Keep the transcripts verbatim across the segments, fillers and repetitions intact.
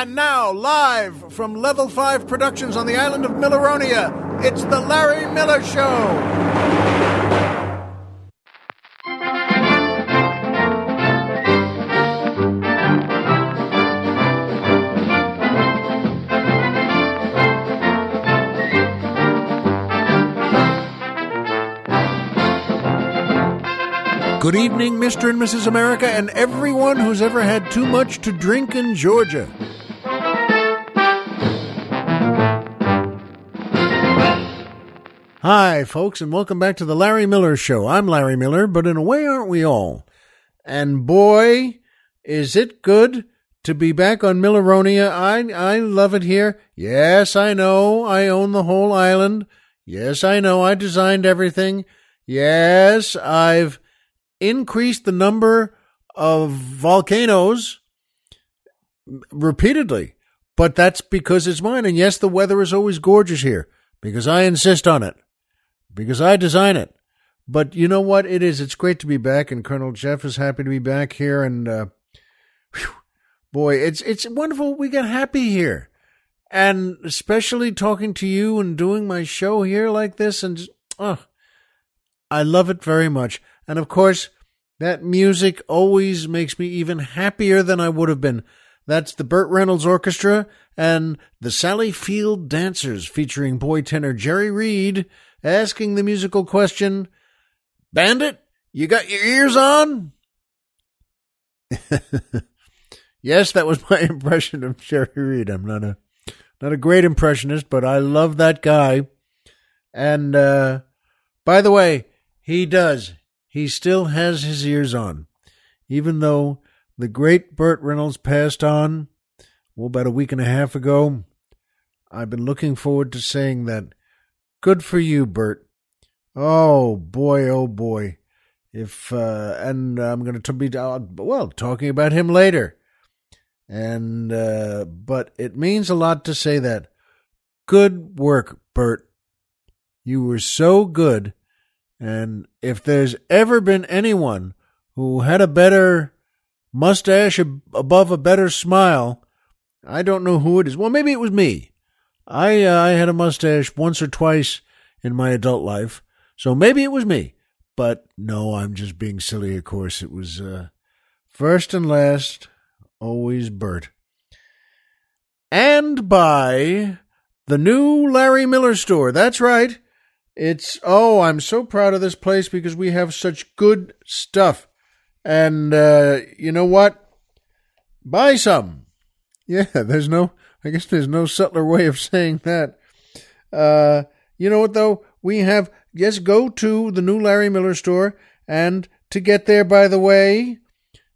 And now, live from Level five Productions on the island of Milleronia, it's the Larry Miller Show. Good evening, Mister and Missus America, and everyone who's ever had too much to drink in Georgia. Hi, folks, and welcome back to the Larry Miller Show. I'm Larry Miller, but in a way, aren't we all? And boy, is it good to be back on Milleronia. I I love it here. Yes, I know. I own the whole island. Yes, I know. I designed everything. Yes, I've increased the number of volcanoes repeatedly, but that's because it's mine. And yes, the weather is always gorgeous here because I insist on it. Because I design it. But you know what it is? It's great to be back, and Colonel Jeff is happy to be back here. And, uh, whew, boy, it's it's wonderful we got happy here. And especially talking to you and doing my show here like this. And, oh, I love it very much. And, of course, that music always makes me even happier than I would have been. That's the Burt Reynolds Orchestra and the Sally Field Dancers featuring boy tenor Jerry Reed, asking the musical question, Bandit, you got your ears on? Yes, that was my impression of Jerry Reed. I'm not a not a great impressionist, but I love that guy. And uh, by the way, he does. He still has his ears on. Even though the great Burt Reynolds passed on well, about a week and a half ago, I've been looking forward to saying that. Good for you, Burt. Oh, boy, oh, boy. If uh, And I'm going to be, uh, well, talking about him later. And uh, But it means a lot to say that. Good work, Burt. You were so good. And if there's ever been anyone who had a better mustache above a better smile, I don't know who it is. Well, maybe it was me. I uh, I had a mustache once or twice in my adult life, so maybe it was me. But no, I'm just being silly, of course. It was uh, first and last, always Burt. And by the new Larry Miller store. That's right. It's, oh, I'm so proud of this place because we have such good stuff. And uh, you know what? Buy some. Yeah, there's no... I guess there's no subtler way of saying that. Uh, you know what, though? We have, yes, go to the new Larry Miller store. And to get there, by the way,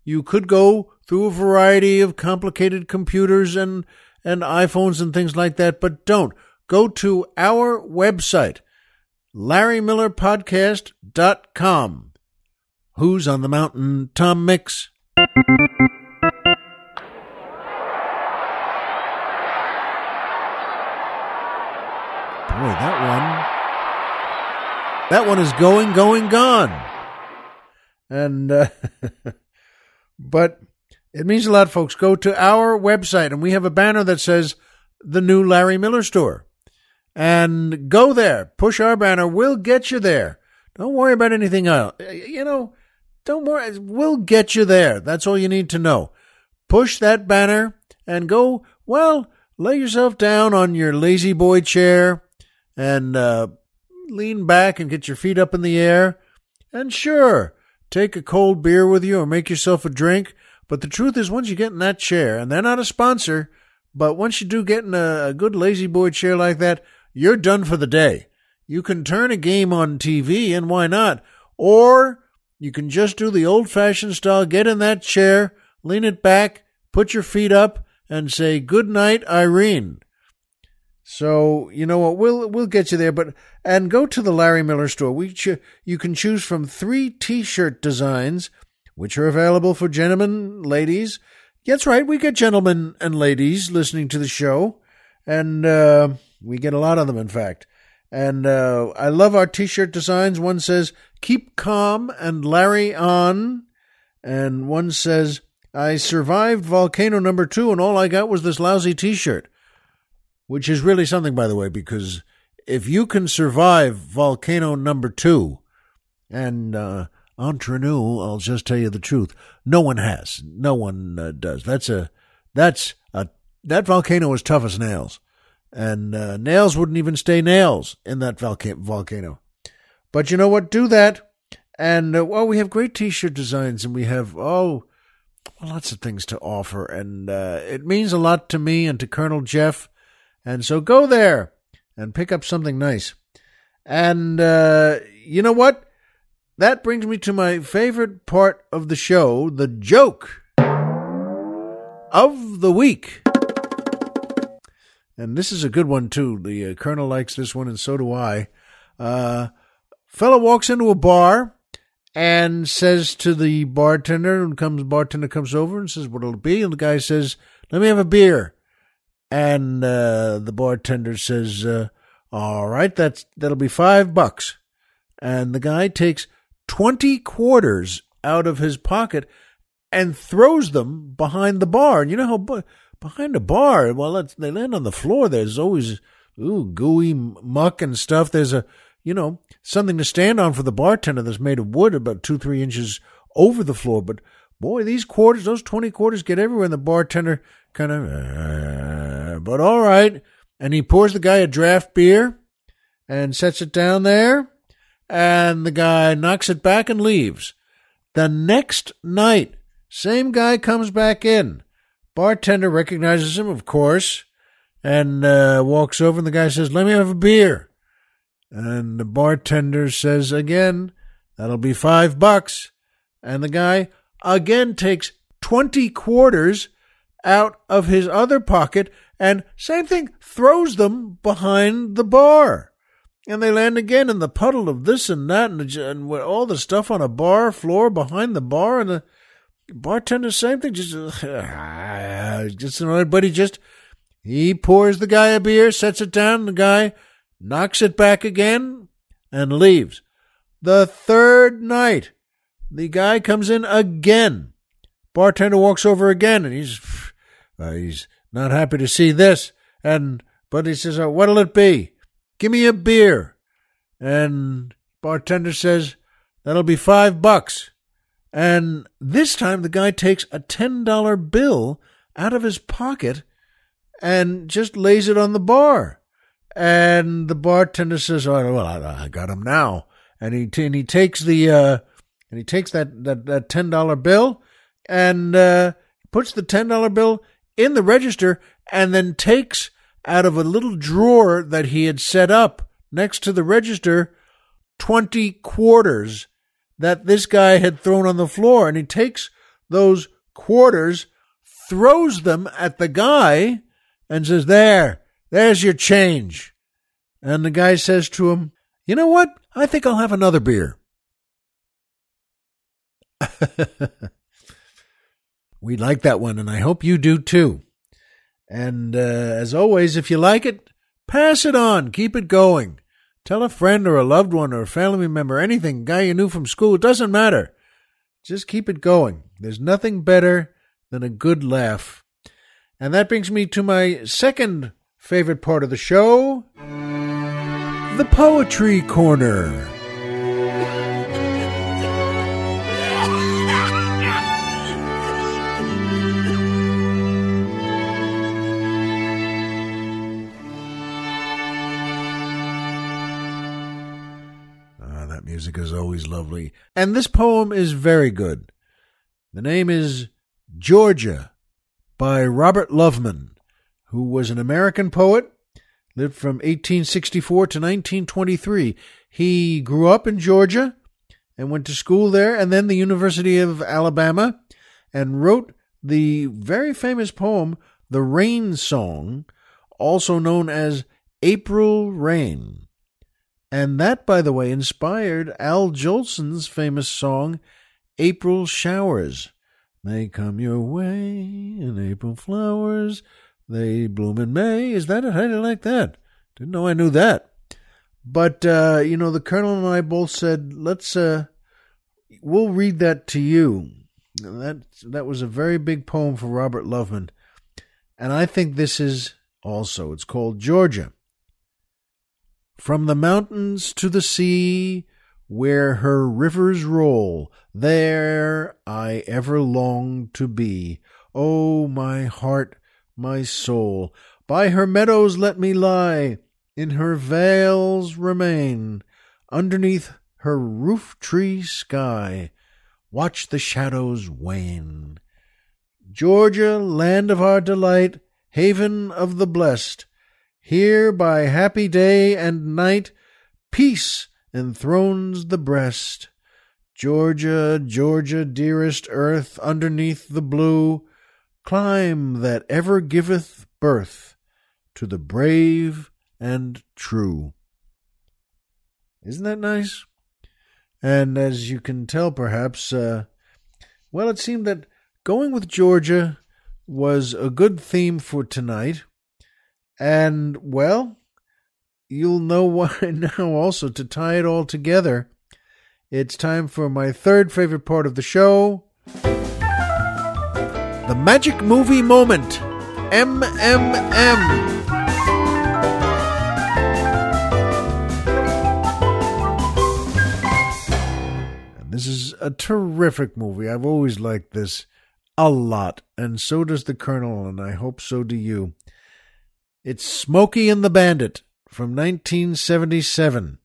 you could go through a variety of complicated computers and, and iPhones and things like that. But don't. Go to our website, Larry Miller Podcast dot com. Who's on the mountain? Tom Mix. Boy, that one, that one is going, going, gone. And, uh, but it means a lot, folks. Go to our website, and we have a banner that says the new Larry Miller store. And go there. Push our banner. We'll get you there. Don't worry about anything else. You know, don't worry. We'll get you there. That's all you need to know. Push that banner and go, well, lay yourself down on your lazy boy chair. And uh, lean back and get your feet up in the air. And sure, take a cold beer with you or make yourself a drink. But the truth is, once you get in that chair, and they're not a sponsor, but once you do get in a, a good lazy boy chair like that, you're done for the day. You can turn a game on T V, and why not? Or you can just do the old-fashioned style, get in that chair, lean it back, put your feet up, and say, good night, Irene. So, you know what, we'll we'll get you there. But and go to the Larry Miller store. We cho- you can choose from three T-shirt designs, which are available for gentlemen, ladies. That's right, we get gentlemen and ladies listening to the show, and uh, we get a lot of them, in fact. And uh, I love our T-shirt designs. One says, keep calm and Larry on, and one says, I survived volcano number two, and all I got was this lousy T-shirt, which is really something, by the way, because if you can survive volcano number two, and uh, entre nous, I'll just tell you the truth, no one has, no one uh, does. That's a, that's a, that volcano is tough as nails, and uh, nails wouldn't even stay nails in that volca- volcano. But you know what? Do that, and uh, well, we have great T-shirt designs, and we have oh. lots of things to offer, and uh, it means a lot to me and to Colonel Jeff, and so go there and pick up something nice. And uh, you know what? That brings me to my favorite part of the show, the joke of the week. And this is a good one, too. The uh, Colonel likes this one, and so do I. Uh, fella walks into a bar and says to the bartender, and comes bartender comes over and says, what'll it be? And the guy says, let me have a beer. And uh, the bartender says, uh, all right, that's that'll be five bucks. And the guy takes twenty quarters out of his pocket and throws them behind the bar. And you know how behind a bar, well, it's, they land on the floor. There's always ooh gooey muck and stuff. There's a you know, something to stand on for the bartender that's made of wood about two, three inches over the floor. But, boy, these quarters, those twenty quarters get everywhere, and the bartender kind of, uh, but all right. And he pours the guy a draft beer and sets it down there, and the guy knocks it back and leaves. The next night, same guy comes back in. Bartender recognizes him, of course, and uh, walks over, and the guy says, let me have a beer. And the bartender says again, that'll be five bucks. And the guy again takes twenty quarters out of his other pocket and same thing, throws them behind the bar. And they land again in the puddle of this and that and, and all the stuff on a bar floor behind the bar. And the bartender, same thing, just, uh, just another buddy, just, he pours the guy a beer, sets it down, and the guy knocks it back again, and leaves. The third night, the guy comes in again. Bartender walks over again, and he's uh, he's not happy to see this. And but he says, oh, what'll it be? Give me a beer. And bartender says, that'll be five bucks. And this time, the guy takes a ten dollar bill out of his pocket and just lays it on the bar. And the bartender says, "Oh well, I, I got him now." And he t- and he takes the uh, and he takes that that, that ten dollar bill and uh, puts the ten dollar bill in the register, and then takes out of a little drawer that he had set up next to the register twenty quarters that this guy had thrown on the floor, and he takes those quarters, throws them at the guy, and says, "There. There's your change." And the guy says to him, you know what? I think I'll have another beer. We like that one, and I hope you do too. And uh, as always, if you like it, pass it on. Keep it going. Tell a friend or a loved one or a family member, anything, guy you knew from school, it doesn't matter. Just keep it going. There's nothing better than a good laugh. And that brings me to my second favorite part of the show, the Poetry Corner. Ah, that music is always lovely. And this poem is very good. The name is Georgia by Robert Loveman, who was an American poet, lived from eighteen sixty-four to nineteen twenty-three. He grew up in Georgia and went to school there and then the University of Alabama, and wrote the very famous poem, The Rain Song, also known as April Rain. And that, by the way, inspired Al Jolson's famous song, April Showers. They come your way in April flowers, they bloom in May. Is that it? How do you like that? Didn't know I knew that. But, uh, you know, the Colonel and I both said, let's, uh, we'll read that to you That that was a very big poem for Robert Loveman. And I think this is also, it's called Georgia. From the mountains to the sea, where her rivers roll, there I ever long to be. Oh, my heart, my soul, by her meadows let me lie, in her vales remain, underneath her roof-tree sky, watch the shadows wane. Georgia, land of our delight, haven of the blest, here by happy day and night, peace enthrones the breast. Georgia, Georgia, dearest earth, underneath the blue, clime that ever giveth birth to the brave and true. Isn't that nice? And as you can tell, perhaps, uh, well, it seemed that going with Georgia was a good theme for tonight. And, well, you'll know why now also to tie it all together. It's time for my third favorite part of the show, the Magic Movie Moment, M M M. This is a terrific movie. I've always liked this a lot, and so does The Colonel, and I hope so do you. It's Smokey and the Bandit from nineteen seventy-seven.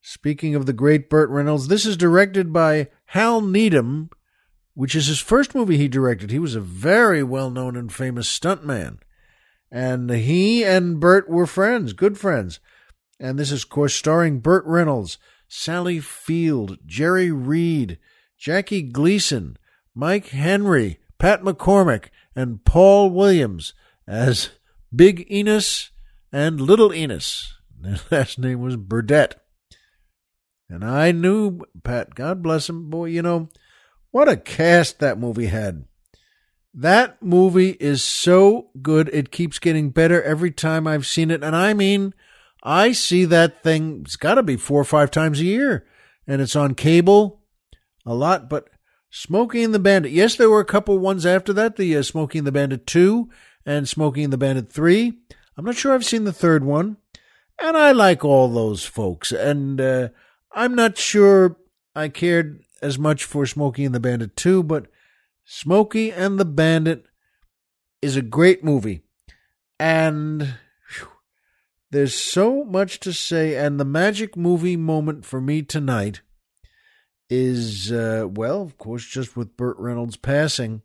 Speaking of the great Burt Reynolds, this is directed by Hal Needham, which is his first movie he directed. He was a very well-known and famous stuntman, and he and Burt were friends, good friends. And this is, of course, starring Burt Reynolds, Sally Field, Jerry Reed, Jackie Gleason, Mike Henry, Pat McCormick, and Paul Williams as Big Enos and Little Enos. Their last name was Burdette. And I knew Pat, God bless him, boy, you know, what a cast that movie had. That movie is so good, it keeps getting better every time I've seen it, and I mean, I see that thing, it's got to be four or five times a year, and it's on cable a lot, but Smokey and the Bandit, yes, there were a couple ones after that, the uh, Smokey and the Bandit two and Smokey and the Bandit three. I'm not sure I've seen the third one, and I like all those folks, and uh, I'm not sure I cared as much for Smokey and the Bandit two, but Smokey and the Bandit is a great movie, and there's so much to say, and the magic movie moment for me tonight is, uh, well, of course, just with Burt Reynolds passing,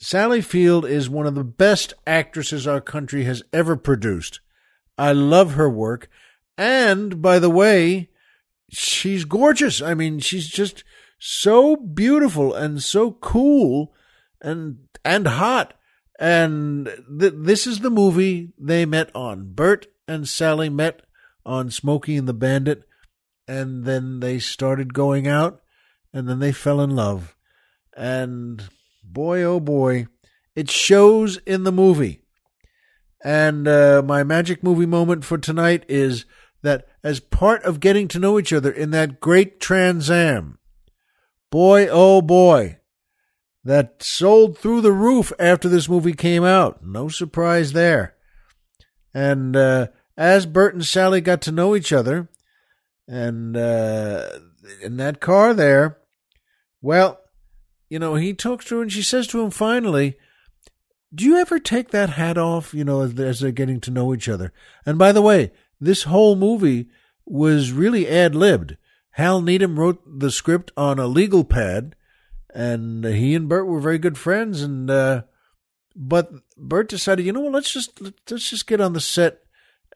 Sally Field is one of the best actresses our country has ever produced. I love her work, and, by the way, she's gorgeous. I mean, she's just so beautiful and so cool and and hot, and th- this is the movie they met on. Burt and Sally met on Smokey and the Bandit, and then they started going out, and then they fell in love. And boy, oh boy, it shows in the movie. And uh, my magic movie moment for tonight is that as part of getting to know each other in that great Trans Am, boy, oh boy, that sold through the roof after this movie came out. No surprise there. And uh, as Burt and Sally got to know each other, and uh, in that car there, well, you know, he talks to her and she says to him finally, do you ever take that hat off, you know, as, as they're getting to know each other? And by the way, this whole movie was really ad-libbed. Hal Needham wrote the script on a legal pad, and he and Burt were very good friends, and uh, but Burt decided, you know what, let's just let's just get on the set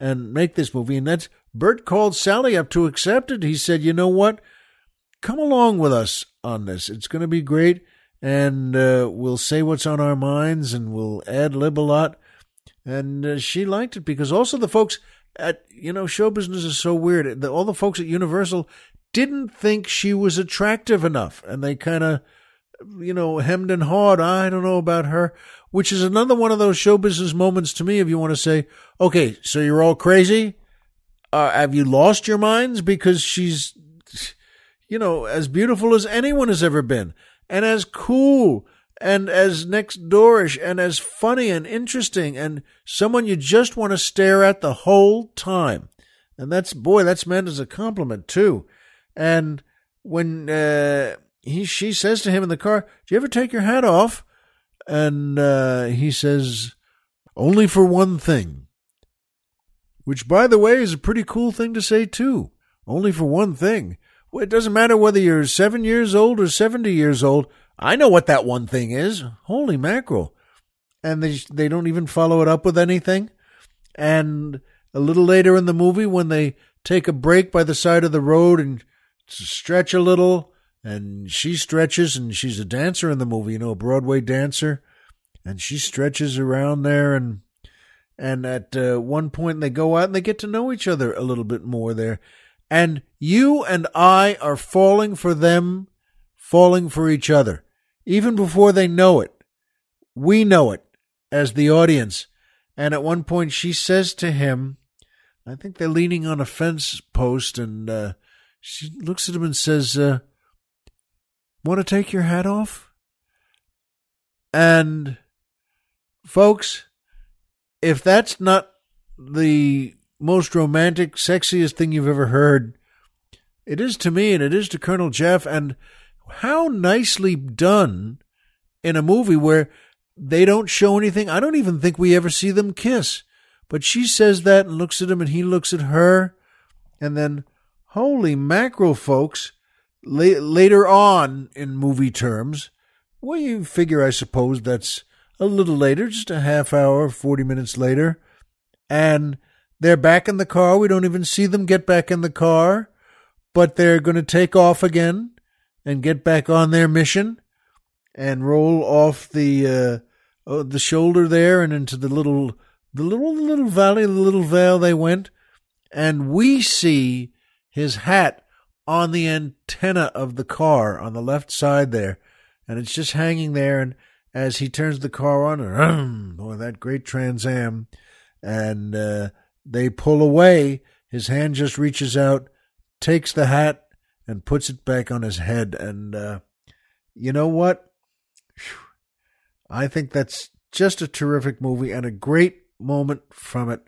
and make this movie. And that's Burt called Sally up to accept it. He said, you know what, come along with us on this. It's going to be great, and uh, we'll say what's on our minds, and we'll ad-lib a lot. And uh, she liked it because also the folks at, you know, show business is so weird. The, all the folks at Universal didn't think she was attractive enough, and they kind of, you know, hemmed and hawed. I don't know about her, which is another one of those show business moments to me. If you want to say, okay, so you're all crazy. Uh, have you lost your minds? Because she's, you know, as beautiful as anyone has ever been. and as cool and as next doorish and as funny and interesting and someone you just want to stare at the whole time. And that's, boy, that's meant as a compliment too. And when uh, he she says to him in the car, "Do you ever take your hat off?" And uh, he says, "Only for one thing." Which, by the way, is a pretty cool thing to say too. Only for one thing. Well, it doesn't matter whether you're seven years old or seventy years old. I know what that one thing is. Holy mackerel. And they they don't even follow it up with anything. And a little later in the movie, when they take a break by the side of the road and stretch a little, and she stretches, and she's a dancer in the movie, you know, a Broadway dancer, and she stretches around there, and and at uh, one point they go out and they get to know each other a little bit more there. And you and I are falling for them, falling for each other. Even before they know it, we know it as the audience. And at one point she says to him, I think they're leaning on a fence post, and uh, she looks at him and says, uh, "Want to take your hat off?" And folks, if that's not the most romantic, sexiest thing you've ever heard, it is to me, and it is to Colonel Jeff. And how nicely done in a movie where they don't show anything. I don't even think we ever see them kiss. But she says that and looks at him, and he looks at her. And then, holy mackerel, folks, la- later on in movie terms, well, you figure, I suppose, that's a little later, just a half hour, forty minutes later. And they're back in the car. We don't even see them get back in the car. But they're going to take off again and get back on their mission and roll off the uh, uh, the shoulder there and into the little the little the little valley, the little vale they went, and we see his hat on the antenna of the car on the left side there, and it's just hanging there. And as he turns the car on, vroom, boy, that great Trans Am, and uh, they pull away. His hand just reaches out, takes the hat, and puts it back on his head. And uh, you know what? I think that's just a terrific movie and a great moment from it.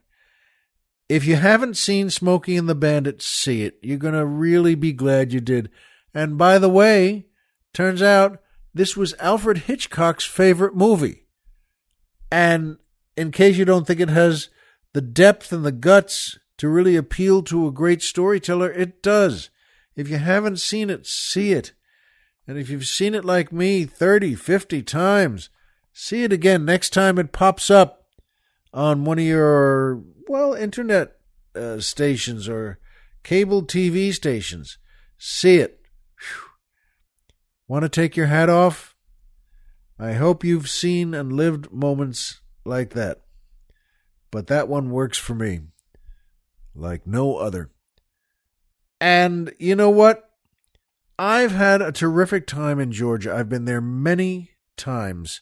If you haven't seen Smokey and the Bandit, see it. You're going to really be glad you did. And by the way, turns out this was Alfred Hitchcock's favorite movie. And in case you don't think it has the depth and the guts to really appeal to a great storyteller, it does. If you haven't seen it, see it. And if you've seen it like me thirty, fifty times, see it again next time it pops up on one of your, well, internet uh, stations or cable T V stations. See it. Whew. Want to take your hat off? I hope you've seen and lived moments like that. But that one works for me like no other. And you know what? I've had a terrific time in Georgia. I've been there many times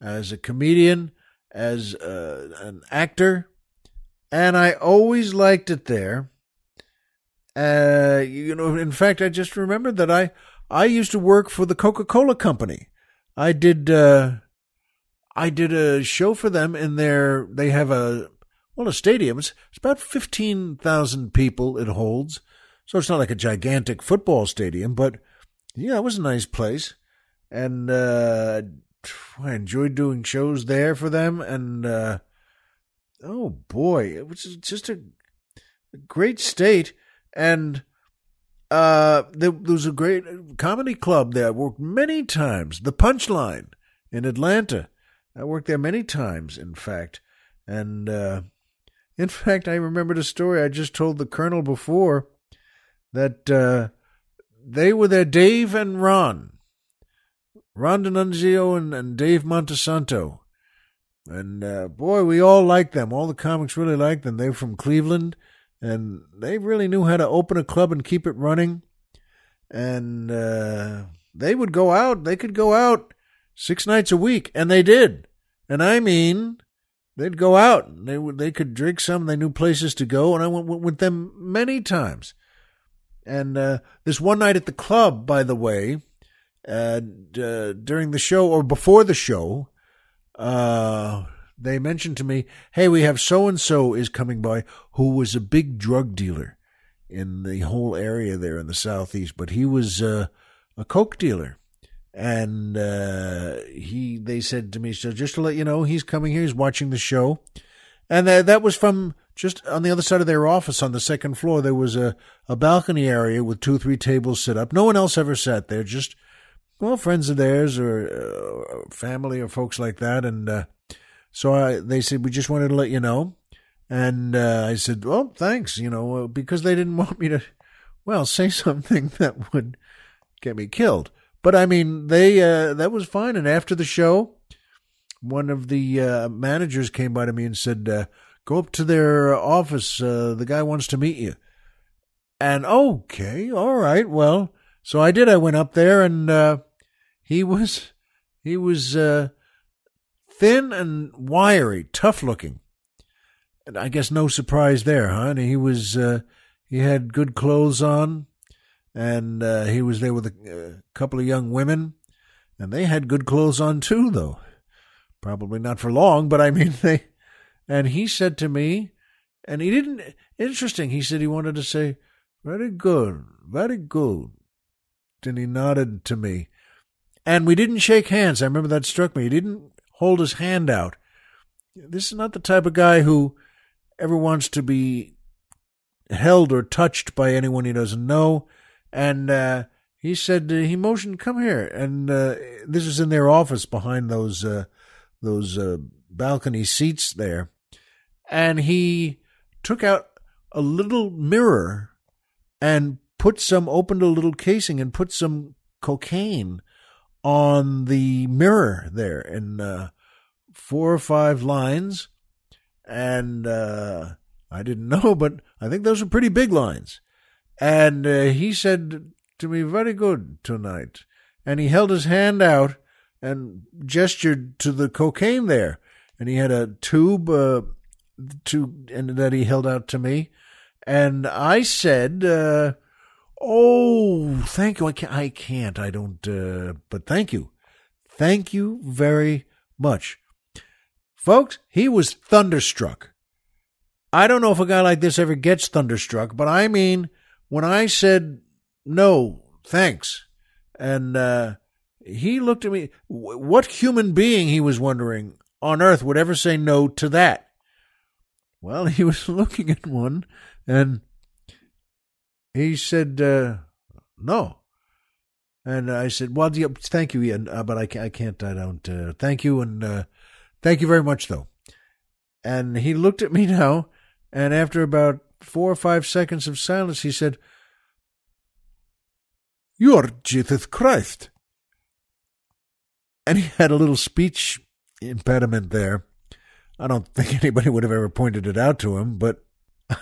as a comedian, as a, an actor, and I always liked it there. Uh, you know, in fact, I just remembered that I, I used to work for the Coca-Cola Company. I did uh, I did a show for them in their, they have a, well, a stadium. It's, it's about fifteen thousand people it holds. So it's not like a gigantic football stadium, but yeah, it was a nice place. And uh, I enjoyed doing shows there for them. And uh, oh boy, it was just a great state. And uh, there, there was a great comedy club there. I worked many times. The Punchline in Atlanta. I worked there many times, in fact. And uh, in fact, I remembered a story I just told the Colonel before, that uh, they were there, Dave and Ron. Ron DeNunzio and, and Dave Montesanto. And uh, boy, we all liked them. All the comics really liked them. They were from Cleveland, and they really knew how to open a club and keep it running. And uh, they would go out. They could go out six nights a week, and they did. And I mean, they'd go out. And they, would, they could drink some. They knew places to go, and I went with them many times. And uh, this one night at the club, by the way, uh, d- during the show or before the show, uh, they mentioned to me, hey, we have so-and-so is coming by who was a big drug dealer in the whole area there in the Southeast, but he was uh, a Coke dealer. And uh, he, they said to me, so just to let you know, he's coming here, he's watching the show. And that, that was from just on the other side of their office on the second floor. There was a, a balcony area with two or three tables set up. No one else ever sat there, just, well, friends of theirs or uh, family or folks like that. And uh, so I, they said, we just wanted to let you know. And uh, I said, well, thanks, you know, because they didn't want me to, well, say something that would get me killed. But, I mean, they uh, that was fine. And after the show, one of the uh, managers came by to me and said, uh, go up to their office. Uh, the guy wants to meet you. And, okay, all right, well. So I did. I went up there, and uh, he was he was uh, thin and wiry, tough-looking. And I guess no surprise there, huh? And he, was, uh, he had good clothes on. And uh, he was there with a uh, couple of young women, and they had good clothes on too, though. Probably not for long, but I mean, they. And he said to me, and he didn't, interesting, he said he wanted to say, very good, very good. And he nodded to me. And we didn't shake hands. I remember that struck me. He didn't hold his hand out. This is not the type of guy who ever wants to be held or touched by anyone he doesn't know. And uh, he said, uh, he motioned, come here. And uh, this was in their office behind those uh, those uh, balcony seats there. And he took out a little mirror and put some, opened a little casing and put some cocaine on the mirror there in uh, four or five lines. And uh, I didn't know, but I think those are pretty big lines. And uh, he said to me, very good tonight. And he held his hand out and gestured to the cocaine there. And he had a tube uh, to, and that he held out to me. And I said, uh, oh, thank you. I can't. I, can't. I don't, uh, but thank you. Thank you very much. Folks, he was thunderstruck. I don't know if a guy like this ever gets thunderstruck, but I mean... When I said, no, thanks, and uh, he looked at me, what human being, he was wondering, on earth would ever say no to that? Well, he was looking at one, and he said, uh, no. And I said, well, yeah, thank you, Ian, but I can't, I, can't, I don't, uh, thank you, and uh, thank you very much, though. And he looked at me now, and after about four or five seconds of silence, he said, "You're Jesus Christ." And he had a little speech impediment there. I don't think anybody would have ever pointed it out to him, but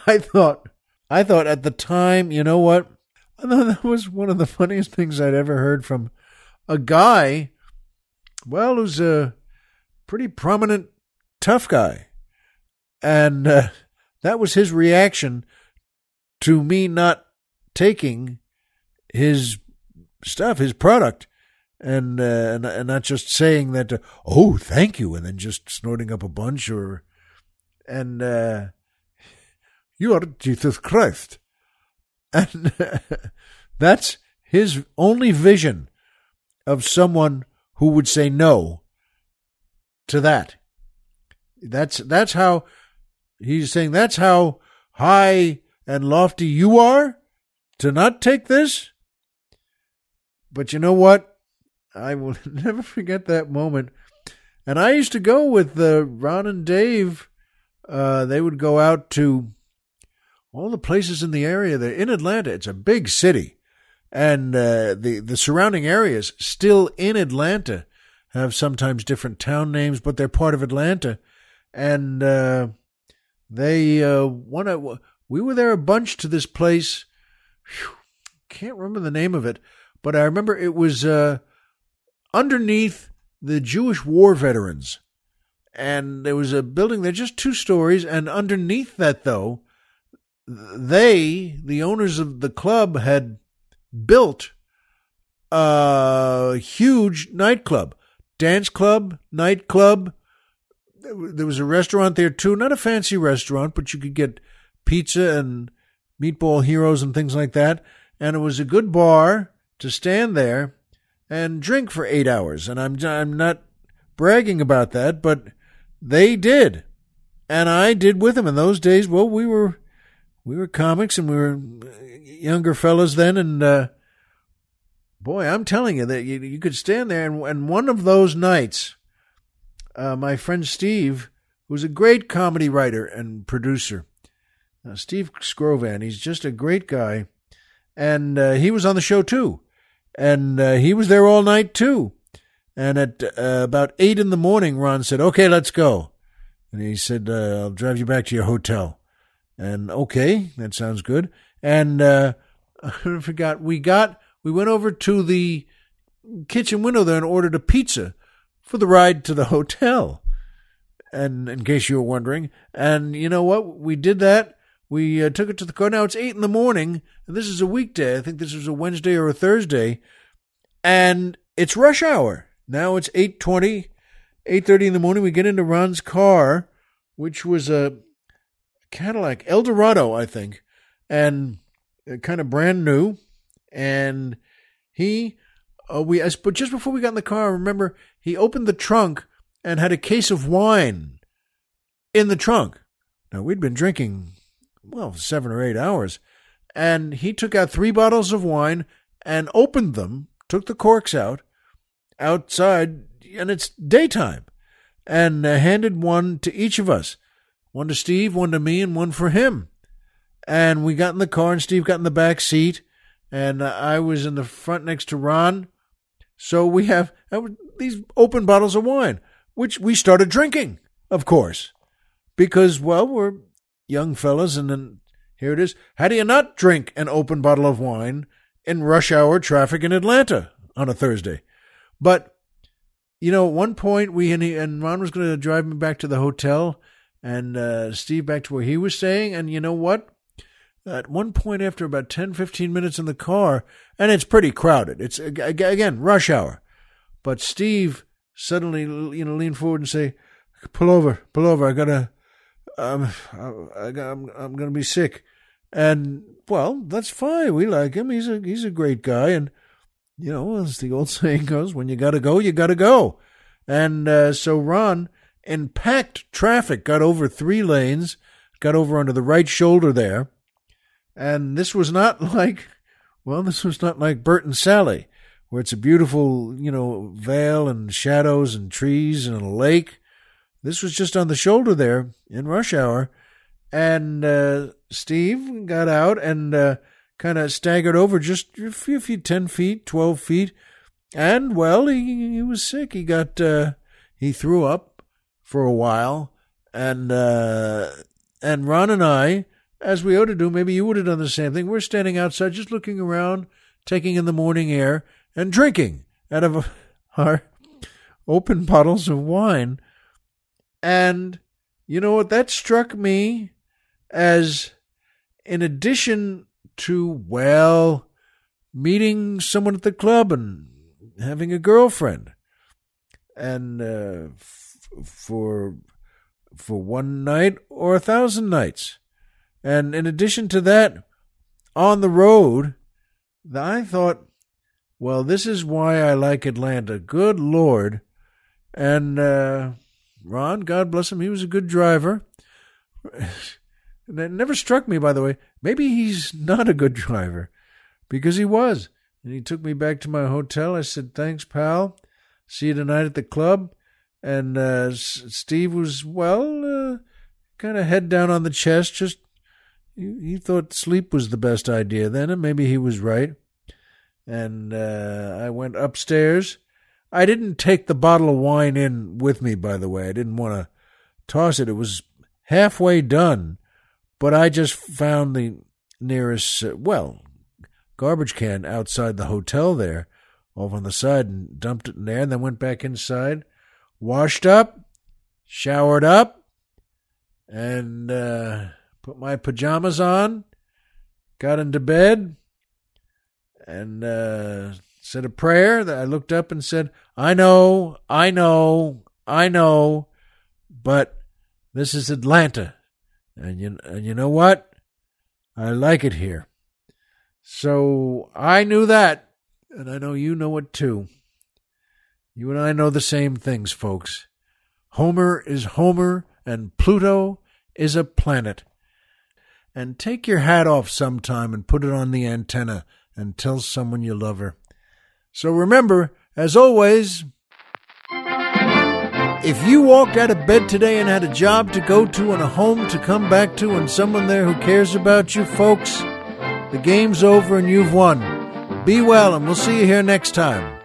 I thought, I thought at the time, you know what? I thought that was one of the funniest things I'd ever heard from a guy, well, who's a pretty prominent, tough guy. And, uh, that was his reaction to me not taking his stuff, his product, and uh, and, and not just saying that, uh, oh, thank you, and then just snorting up a bunch, or and uh, you are Jesus Christ. And that's his only vision of someone who would say no to that. That's that's how... He's saying that's how high and lofty you are to not take this. But you know what? I will never forget that moment. And I used to go with uh, Ron and Dave. Uh, they would go out to all the places in the area. They're in Atlanta. It's a big city. And uh, the, the surrounding areas still in Atlanta have sometimes different town names, but they're part of Atlanta. And... Uh, They uh, one we were there a bunch to this place. Whew, can't remember the name of it, but I remember it was uh, underneath the Jewish war veterans, and there was a building there, just two stories, and underneath that though, they the owners of the club had built uh, huge nightclub, dance club, nightclub. There was a restaurant there too, not a fancy restaurant, but you could get pizza and meatball heroes and things like that. And it was a good bar to stand there and drink for eight hours. And I'm I'm not bragging about that, but they did, and I did with them. In those days, well, we were we were comics and we were younger fellas then, and uh, boy, I'm telling you that you, you could stand there. And, and one of those nights, uh, my friend Steve, who's a great comedy writer and producer, uh, Steve Scrovan, he's just a great guy, and uh, he was on the show too, and uh, he was there all night too. And at uh, about eight in the morning, Ron said, "Okay, let's go." And he said, uh, "I'll drive you back to your hotel." And okay, that sounds good. And uh, I forgot, we got, we went over to the kitchen window there and ordered a pizza for the ride to the hotel. And in case you were wondering, and you know what, we did that. We uh, took it to the car. Now it's eight in the morning, and this is a weekday. I think this was a Wednesday or a Thursday, and it's rush hour. Now it's eight twenty, eight thirty in the morning. We get into Ron's car, which was a Cadillac Eldorado, I think, and kind of brand new. And he, uh, we, but just before we got in the car, I remember he opened the trunk and had a case of wine in the trunk. Now we'd been drinking, well, seven or eight hours, and he took out three bottles of wine and opened them, took the corks out, outside, and it's daytime, and uh, handed one to each of us, one to Steve, one to me, and one for him. And we got in the car, and Steve got in the back seat, and uh, I was in the front next to Ron. So we have uh, these open bottles of wine, which we started drinking, of course, because, well, we're young fellas, and then here it is. How do you not drink an open bottle of wine in rush hour traffic in Atlanta on a Thursday? But, you know, at one point, we and, he, and Ron was going to drive me back to the hotel and uh, Steve back to where he was staying. And you know what? At one point, after about ten, fifteen minutes in the car, and it's pretty crowded. It's, again, rush hour. But Steve suddenly, you know, leaned forward and say, pull over, pull over. I gotta, um, I, I gotta, I'm, I'm going to be sick. And, well, that's fine. We like him. He's a, he's a great guy. And, you know, as the old saying goes, when you got to go, you got to go. And uh, so Ron, in packed traffic, got over three lanes, got over under the right shoulder there. And this was not like, well, this was not like Burt and Sally, where it's a beautiful, you know, veil and shadows and trees and a lake. This was just on the shoulder there in rush hour. And uh, Steve got out and uh kind of staggered over just a few feet, ten feet, twelve feet. And, well, he, he was sick. He got, uh, he threw up for a while. And, uh, and Ron and I, as we ought to do, maybe you would have done the same thing. We're standing outside, just looking around, taking in the morning air and drinking out of our open bottles of wine. And you know what? That struck me as, in addition to, well, meeting someone at the club and having a girlfriend. And uh, f- for for one night or a thousand nights. And in addition to that, on the road, I thought, well, this is why I like Atlanta. Good Lord. And uh, Ron, God bless him, he was a good driver. And it never struck me, by the way, maybe he's not a good driver, because he was. And he took me back to my hotel. I said, thanks, pal. See you tonight at the club. And uh, S- Steve was, well, uh, kind of head down on the chest. Just he, he thought sleep was the best idea then, and maybe he was right. And uh, I went upstairs. I didn't take the bottle of wine in with me, by the way. I didn't want to toss it. It was halfway done. But I just found the nearest, uh, well, garbage can outside the hotel there, off on the side, and dumped it in there, and then went back inside, washed up, showered up, and uh, put my pajamas on, got into bed, and uh, said a prayer that I looked up and said, I know, I know, I know, but this is Atlanta. And you, and you know what? I like it here. So I knew that, and I know you know it too. You and I know the same things, folks. Homer is Homer, and Pluto is a planet. And take your hat off sometime and put it on the antenna and tell someone you love her. So remember, as always, if you walked out of bed today and had a job to go to and a home to come back to and someone there who cares about you, folks, the game's over and you've won. Be well, and we'll see you here next time.